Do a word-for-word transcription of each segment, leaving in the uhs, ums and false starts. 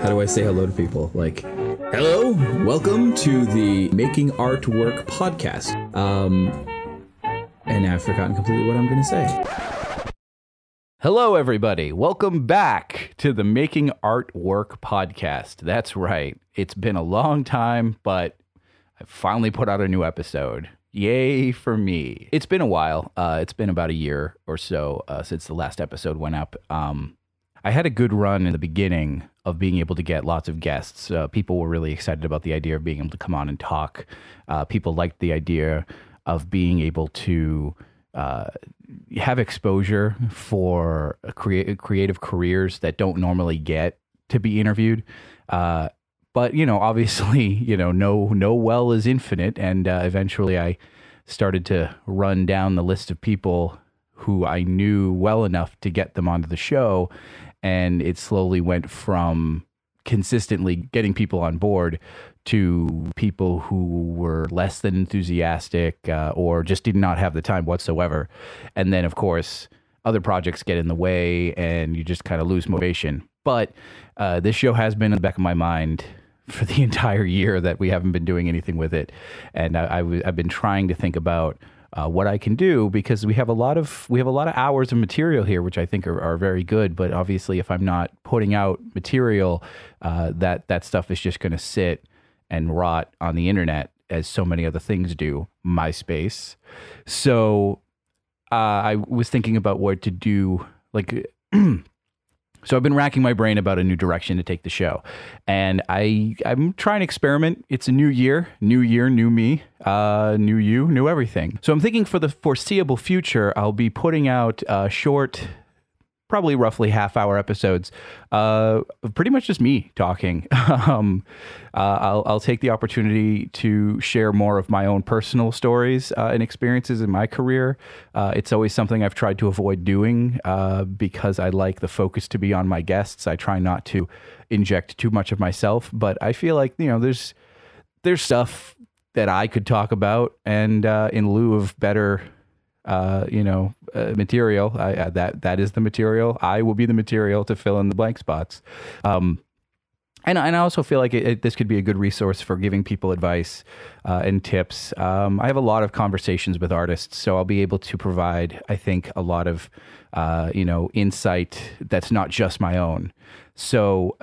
How do I say hello to people? Like, hello, welcome to the Making Art Work podcast. Um, and now I've forgotten completely what I'm going to say. Hello, everybody. Welcome back to the Making Art Work podcast. That's right. It's been a long time, but I finally put out a new episode. Yay for me. It's been a while. Uh, it's been about a year or so uh, since the last episode went up. Um, I had a good run in the beginning of being able to get lots of guests. Uh, people were really excited about the idea of being able to come on and talk. Uh, people liked the idea of being able to uh, have exposure for crea- creative careers that don't normally get to be interviewed. Uh, But, you know, obviously, you know, no no well is infinite. And uh, eventually I started to run down the list of people who I knew well enough to get them onto the show. And it slowly went from consistently getting people on board to people who were less than enthusiastic uh, or just did not have the time whatsoever. And then, of course, other projects get in the way and you just kind of lose motivation. But uh, this show has been in the back of my mind for the entire year that we haven't been doing anything with it. And I, I w- I've been trying to think about uh, what I can do, because we have a lot of we have a lot of hours of material here, which I think are, are very good. But obviously, if I'm not putting out material, uh, that that stuff is just going to sit and rot on the internet, as so many other things do. MySpace. So uh, I was thinking about what to do, like. So I've been racking my brain about a new direction to take the show, and I, I'm trying to experiment. It's a new year, new year, new me, uh, new you, new everything. So I'm thinking for the foreseeable future, I'll be putting out uh, short, probably roughly half hour episodes, uh, pretty much just me talking. um, uh, I'll, I'll take the opportunity to share more of my own personal stories uh, and experiences in my career. Uh, it's always something I've tried to avoid doing uh, because I like the focus to be on my guests. I try not to inject too much of myself, but I feel like, you know, there's, there's stuff that I could talk about, and uh, in lieu of better Uh, you know, uh, material. I, uh, that that is the material. I will be the material to fill in the blank spots. Um, and and I also feel like it, it, this could be a good resource for giving people advice uh, and tips. Um, I have a lot of conversations with artists, so I'll be able to provide, I think, a lot of uh, you know insight that's not just my own. So,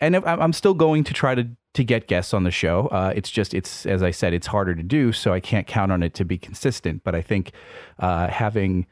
and I'm still going to try to. to get guests on the show. Uh, it's just, it's, as I said, it's harder to do, so I can't count on it to be consistent. But I think uh, having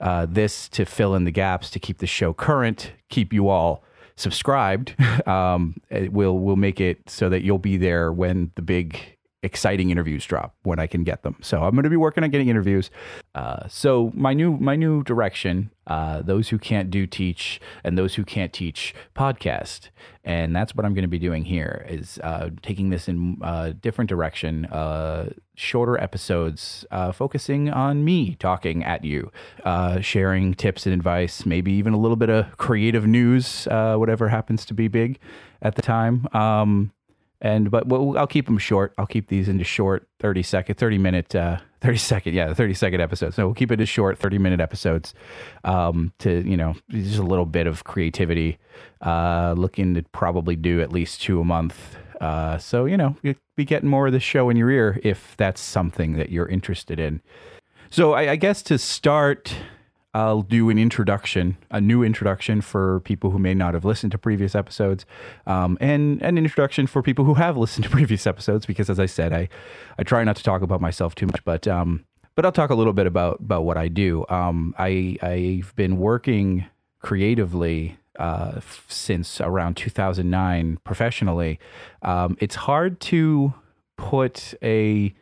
uh, this to fill in the gaps, to keep the show current, keep you all subscribed, um, it will, will make it so that you'll be there when the big exciting interviews drop, when I can get them. So I'm going to be working on getting interviews. Uh, so my new, my new direction, uh, those who can't do teach, and those who can't teach podcast. And that's what I'm going to be doing here, is uh, taking this in a different direction, uh, shorter episodes, uh, focusing on me talking at you, uh, sharing tips and advice, maybe even a little bit of creative news, uh, whatever happens to be big at the time. Um, And, but we'll, I'll keep them short. I'll keep these into short thirty second, thirty minute, uh, thirty second. Yeah. thirty second episodes. So we'll keep it as short thirty minute episodes, um, to, you know, just a little bit of creativity, uh, looking to probably do at least two a month. Uh, so, you know, you'll be getting more of the show in your ear if that's something that you're interested in. So I, I guess to start, I'll do an introduction, a new introduction for people who may not have listened to previous episodes, um, and an introduction for people who have listened to previous episodes, because as I said, I, I try not to talk about myself too much, but um, but I'll talk a little bit about, about what I do. Um, I, I've been working creatively uh, f- since around two thousand nine professionally. Um, it's hard to put a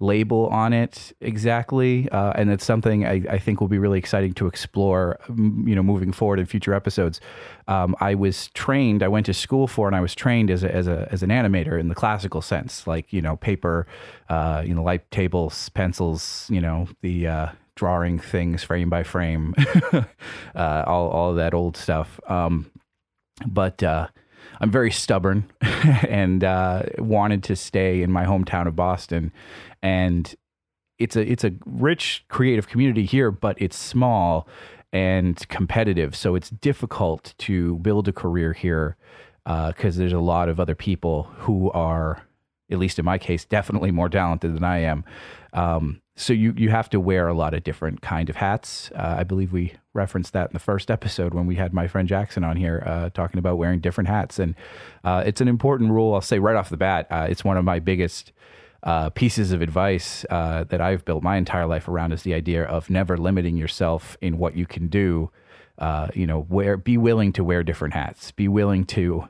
label on it exactly, uh, and it's something I, I think will be really exciting to explore, you know, moving forward in future episodes. Um, I was trained, I went to school for, and I was trained as a, as a as an animator in the classical sense, like, you know, paper, uh, you know, light tables, pencils, you know, the uh, drawing things frame by frame, uh, all all of that old stuff. Um, but uh, I'm very stubborn and uh, wanted to stay in my hometown of Boston. And it's a it's a rich creative community here, but it's small and competitive, so it's difficult to build a career here because uh, there's a lot of other people who are, at least in my case, definitely more talented than I am. Um, so you, you have to wear a lot of different kind of hats. Uh, I believe we referenced that in the first episode when we had my friend Jackson on here uh, talking about wearing different hats. And uh, it's an important rule. I'll say right off the bat, uh, it's one of my biggest uh, pieces of advice uh, that I've built my entire life around, is the idea of never limiting yourself in what you can do. Uh, you know, wear, be willing to wear different hats, be willing to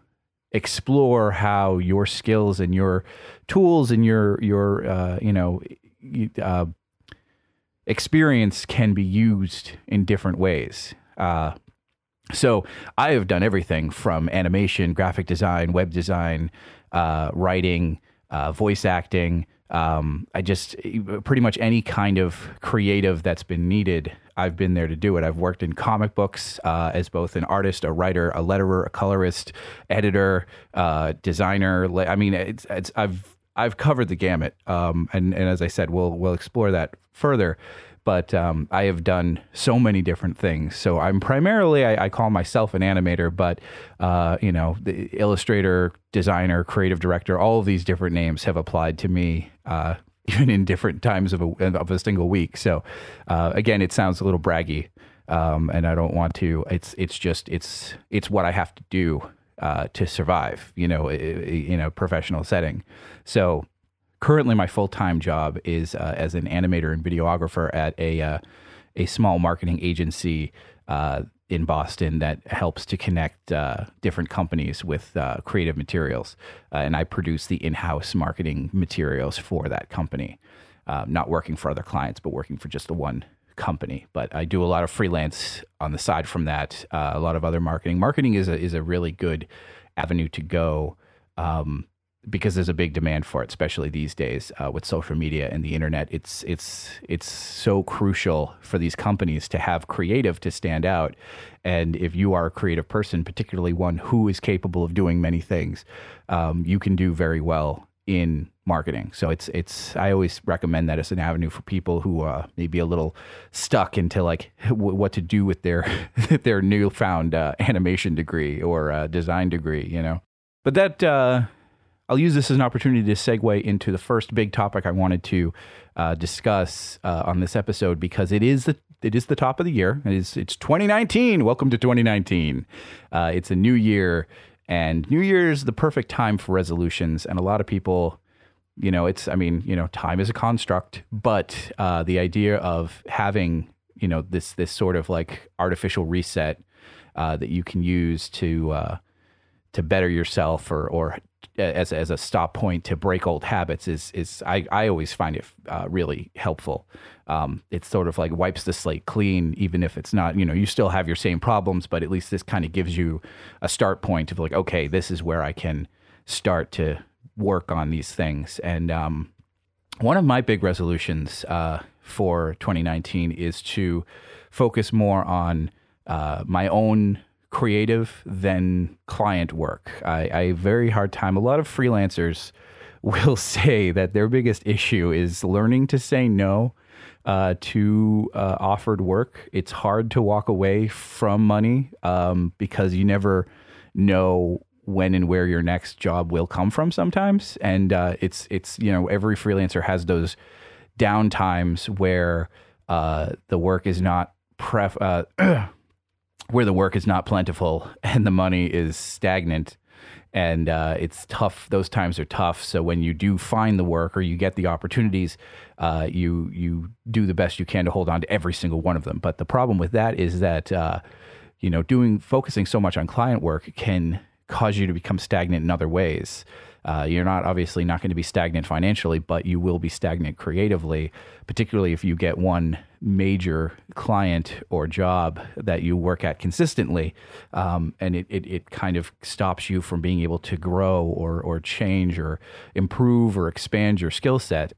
explore how your skills and your tools and your, your, uh, you know, uh, experience can be used in different ways. Uh, so I have done everything from animation, graphic design, web design, uh, writing, uh, voice acting. Um, I just, pretty much any kind of creative that's been needed, I've been there to do it. I've worked in comic books uh, as both an artist, a writer, a letterer, a colorist, editor, uh, designer. I mean, it's, it's, I've I've covered the gamut, um, and and as I said, we'll we'll explore that further. But um, I have done so many different things. So I'm primarily, I, I call myself an animator, but, uh, you know, the illustrator, designer, creative director, all of these different names have applied to me, uh, even in different times of a, of a single week. So uh, again, it sounds a little braggy, um, and I don't want to, it's, it's just, it's, it's what I have to do uh, to survive, you know, in a professional setting. So currently, my full-time job is uh, as an animator and videographer at a uh, a small marketing agency uh, in Boston that helps to connect uh, different companies with uh, creative materials. Uh, and I produce the in-house marketing materials for that company. Um, not working for other clients, but working for just the one company. But I do a lot of freelance on the side from that. Uh, a lot of other marketing. Marketing is a, is a really good avenue to go. Um, because there's a big demand for it, especially these days uh, with social media and the internet. It's it's it's so crucial for these companies to have creative to stand out. And if you are a creative person, particularly one who is capable of doing many things, um, you can do very well in marketing. So it's it's I always recommend that as an avenue for people who uh, may be a little stuck into like w- what to do with their their newfound uh, animation degree or uh, design degree, you know. But that... Uh, I'll use this as an opportunity to segue into the first big topic I wanted to uh, discuss uh, on this episode, because it is the it is the top of the year. It is it's twenty nineteen. Welcome to twenty nineteen. Uh, it's a new year, and New Year's the perfect time for resolutions. And a lot of people, you know, it's I mean, you know, time is a construct, but uh, the idea of having you know this this sort of like artificial reset uh, that you can use to uh, to better yourself or or as as a stop point to break old habits is, is I, I always find it uh, really helpful. Um, it sort of like wipes the slate clean, even if it's not, you know, you still have your same problems, but at least this kind of gives you a start point of like, okay, this is where I can start to work on these things. And um, one of my big resolutions uh, for twenty nineteen is to focus more on uh, my own creative than client work. I, I very hard time. A lot of freelancers will say that their biggest issue is learning to say no uh, to uh, offered work. It's hard to walk away from money um, because you never know when and where your next job will come from sometimes. And uh, it's, it's, you know, every freelancer has those down times where uh, the work is not pref... Uh, where the work is not plentiful and the money is stagnant, and uh, it's tough. Those times are tough. So when you do find the work or you get the opportunities, uh, you you do the best you can to hold on to every single one of them. But the problem with that is that uh, you know doing focusing so much on client work can cause you to become stagnant in other ways. Uh, you're not obviously not going to be stagnant financially, but you will be stagnant creatively, particularly if you get one major client or job that you work at consistently. Um, and it, it, it kind of stops you from being able to grow or, or change or improve or expand your skill set.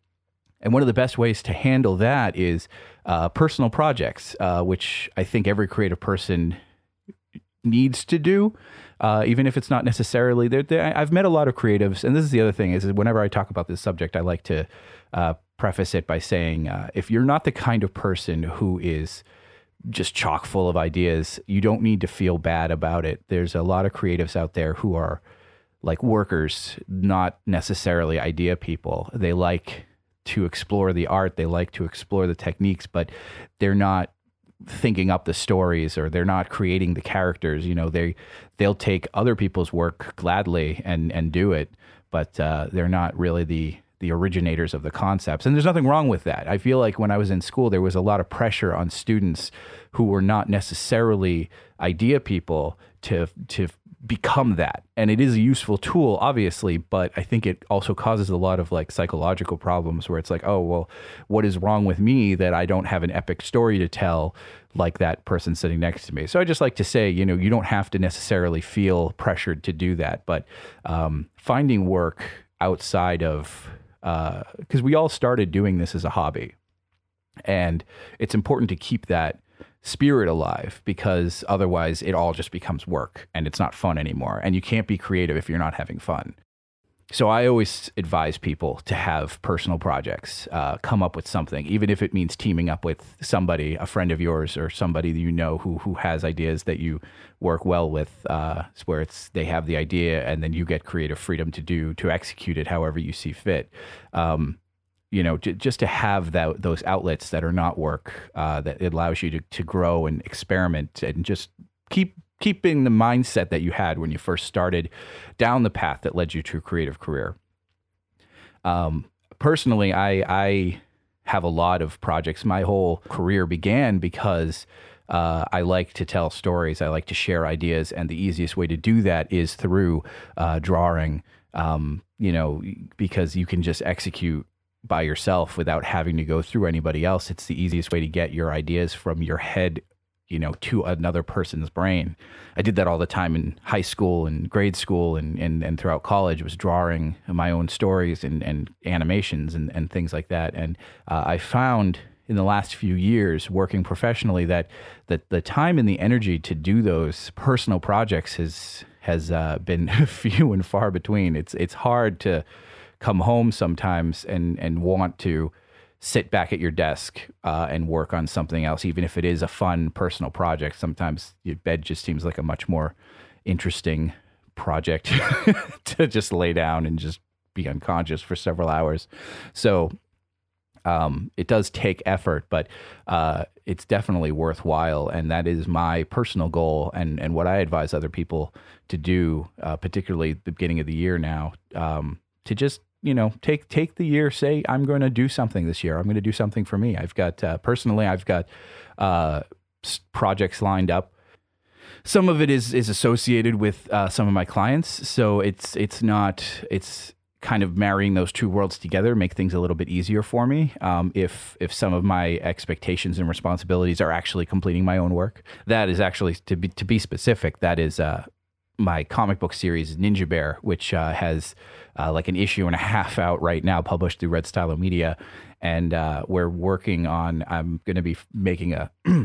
And one of the best ways to handle that is uh, personal projects, uh, which I think every creative person needs to do, uh, even if it's not necessarily there. I've met a lot of creatives, and this is the other thing, is whenever I talk about this subject, I like to uh, preface it by saying, uh, if you're not the kind of person who is just chock full of ideas. You don't need to feel bad about it. There's a lot of creatives out there who are like workers, not necessarily idea people. They like to explore the art. They like to explore the techniques, but they're not thinking up the stories, or they're not creating the characters. You know, they, they'll take other people's work gladly and, and do it, but uh, they're not really the, the originators of the concepts. And there's nothing wrong with that. I feel like when I was in school, there was a lot of pressure on students who were not necessarily idea people to, to become that. And it is a useful tool, obviously, but I think it also causes a lot of like psychological problems where it's like, oh, well, what is wrong with me that I don't have an epic story to tell like that person sitting next to me? So I just like to say, you know, you don't have to necessarily feel pressured to do that, but um, finding work outside of, uh, because we all started doing this as a hobby, and it's important to keep that spirit alive, because otherwise it all just becomes work and it's not fun anymore. And you can't be creative if you're not having fun. So I always advise people to have personal projects, uh, come up with something, even if it means teaming up with somebody, a friend of yours or somebody that you know who who has ideas that you work well with, uh, where it's they have the idea and then you get creative freedom to do, to execute it however you see fit. Um, you know, j- just to have that, those outlets that are not work, uh, that allows you to, to grow and experiment and just keep keeping the mindset that you had when you first started down the path that led you to a creative career. Um, personally, I, I have a lot of projects. My whole career began because uh, I like to tell stories. I like to share ideas. And the easiest way to do that is through uh, drawing, um, you know, because you can just execute by yourself without having to go through anybody else. It's the easiest way to get your ideas from your head, you know, to another person's brain. I did that all the time in high school and grade school and, and, and throughout college, was drawing my own stories and, and animations and, and things like that. And uh, I found in the last few years working professionally that, that the time and the energy to do those personal projects has, has uh, been few and far between. It's, it's hard to come home sometimes and, and want to sit back at your desk uh, and work on something else, even if it is a fun personal project. Sometimes your bed just seems like a much more interesting project to just lay down and just be unconscious for several hours. So um, it does take effort, but uh, it's definitely worthwhile. And that is my personal goal, and, and what I advise other people to do, uh, particularly at the beginning of the year now, um, to just, you know, take take the year, say, I'm going to do something this year. I'm going to do something for me. I've got, uh, personally, I've got uh, projects lined up. Some of it is is associated with uh, some of my clients. So it's it's not, it's kind of marrying those two worlds together, make things a little bit easier for me. Um, if if some of my expectations and responsibilities are actually completing my own work, that is actually, to be, to be specific, that is uh, my comic book series, Ninja Bear, which uh, has uh, like an issue and a half out right now, published through Red Stylo Media. And uh, we're working on, I'm going to be making a, I'm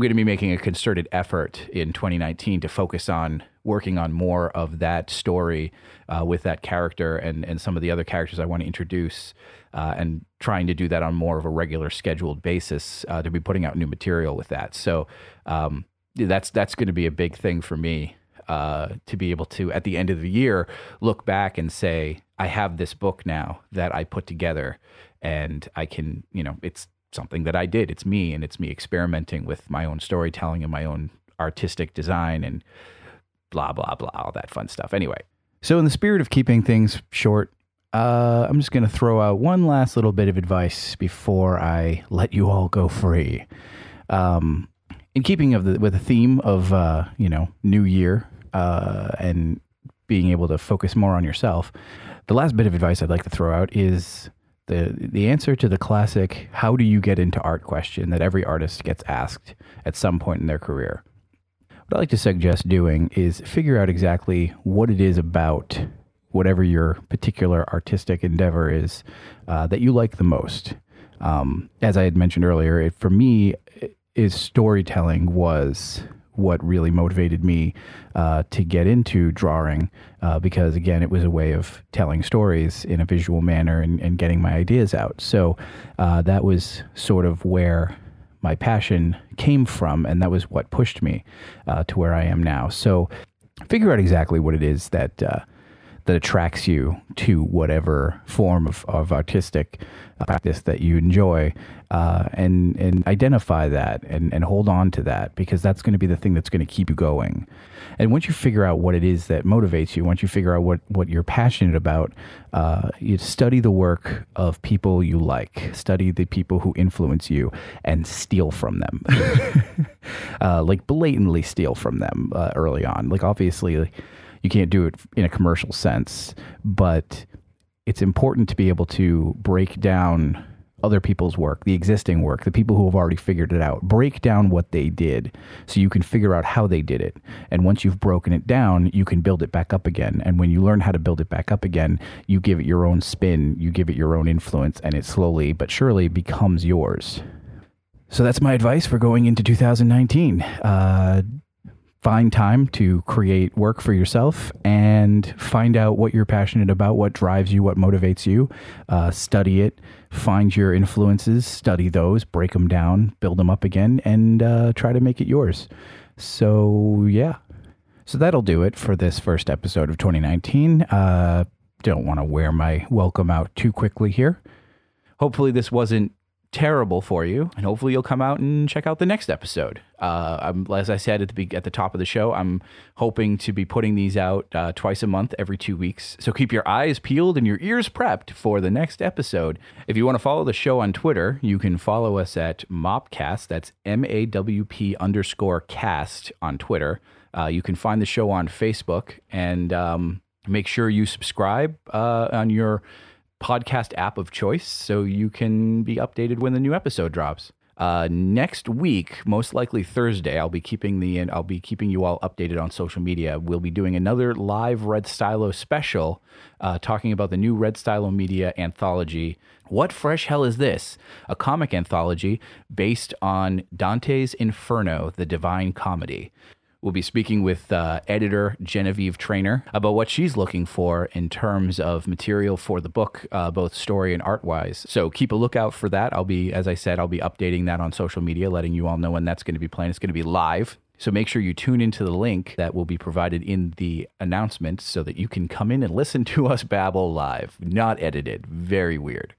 going to be making a concerted effort in twenty nineteen to focus on working on more of that story uh, with that character and, and some of the other characters I want to introduce, uh, and trying to do that on more of a regular scheduled basis, uh, to be putting out new material with that. So um, that's, that's going to be a big thing for me. Uh, to be able to, at the end of the year, look back and say, I have this book now that I put together, and I can, you know, it's something that I did. It's me, and it's me experimenting with my own storytelling and my own artistic design and blah, blah, blah, all that fun stuff. Anyway, so in the spirit of keeping things short, uh, I'm just going to throw out one last little bit of advice before I let you all go free. Um, in keeping of the, with the theme of, uh, you know, New Year, Uh, and being able to focus more on yourself, the last bit of advice I'd like to throw out is the the answer to the classic, how do you get into art question that every artist gets asked at some point in their career. What I like to suggest doing is figure out exactly what it is about whatever your particular artistic endeavor is uh, that you like the most. Um, as I had mentioned earlier, it, for me, it, is storytelling was what really motivated me uh, to get into drawing, uh, because again, it was a way of telling stories in a visual manner and, and getting my ideas out. So uh, that was sort of where my passion came from, and that was what pushed me uh, to where I am now. So figure out exactly what it is that uh, that attracts you to whatever form of, of artistic practice that you enjoy, uh, and and identify that and, and hold on to that, because that's going to be the thing that's going to keep you going. And once you figure out what it is that motivates you, once you figure out what, what you're passionate about, uh, you study the work of people you like, study the people who influence you, and steal from them. uh, like blatantly steal from them uh, early on. Like obviously you can't do it in a commercial sense, but it's important to be able to break down other people's work, the existing work, the people who have already figured it out. Break down what they did so you can figure out how they did it. And once you've broken it down, you can build it back up again. And when you learn how to build it back up again, you give it your own spin, you give it your own influence, and it slowly but surely becomes yours. So that's my advice for going into two thousand nineteen. Uh, Find time to create work for yourself and find out what you're passionate about, what drives you, what motivates you. Uh, study it, find your influences, study those, break them down, build them up again, and uh, try to make it yours. So, yeah. So that'll do it for this first episode of twenty nineteen. Uh, don't want to wear my welcome out too quickly here. Hopefully this wasn't terrible for you, and hopefully you'll come out and check out the next episode. Uh, I'm, as I said at the at the top of the show, I'm hoping to be putting these out uh, twice a month, every two weeks. So keep your eyes peeled and your ears prepped for the next episode. If you want to follow the show on Twitter, you can follow us at Mopcast. That's M A W P underscore cast on Twitter. Uh, you can find the show on Facebook, and um, make sure you subscribe uh, on your podcast app of choice so you can be updated when the new episode drops. Uh, next week, most likely Thursday, I'll be keeping the I'll be keeping you all updated on social media. We'll be doing another live Red Stylo special, uh, talking about the new Red Stylo Media anthology, What Fresh Hell Is This? A comic anthology based on Dante's Inferno, the Divine Comedy. We'll be speaking with uh, editor Genevieve Traynor about what she's looking for in terms of material for the book, uh, both story and art-wise. So keep a lookout for that. I'll be, as I said, I'll be updating that on social media, letting you all know when that's going to be playing. It's going to be live. So make sure you tune into the link that will be provided in the announcement so that you can come in and listen to us babble live. Not edited. Very weird.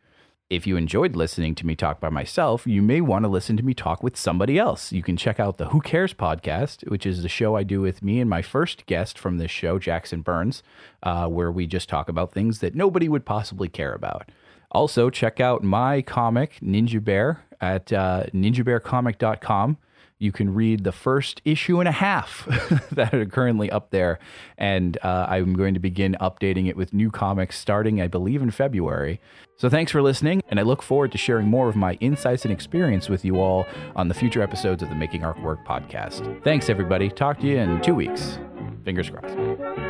If you enjoyed listening to me talk by myself, you may want to listen to me talk with somebody else. You can check out the Who Cares podcast, which is the show I do with me and my first guest from this show, Jackson Burns, uh, where we just talk about things that nobody would possibly care about. Also, check out my comic, Ninja Bear, at uh, Ninja Bear Comic dot com. You can read the first issue and a half that are currently up there. And uh, I'm going to begin updating it with new comics starting, I believe, in February. So thanks for listening, and I look forward to sharing more of my insights and experience with you all on the future episodes of the Making Art Work podcast. Thanks, everybody. Talk to you in two weeks. Fingers crossed.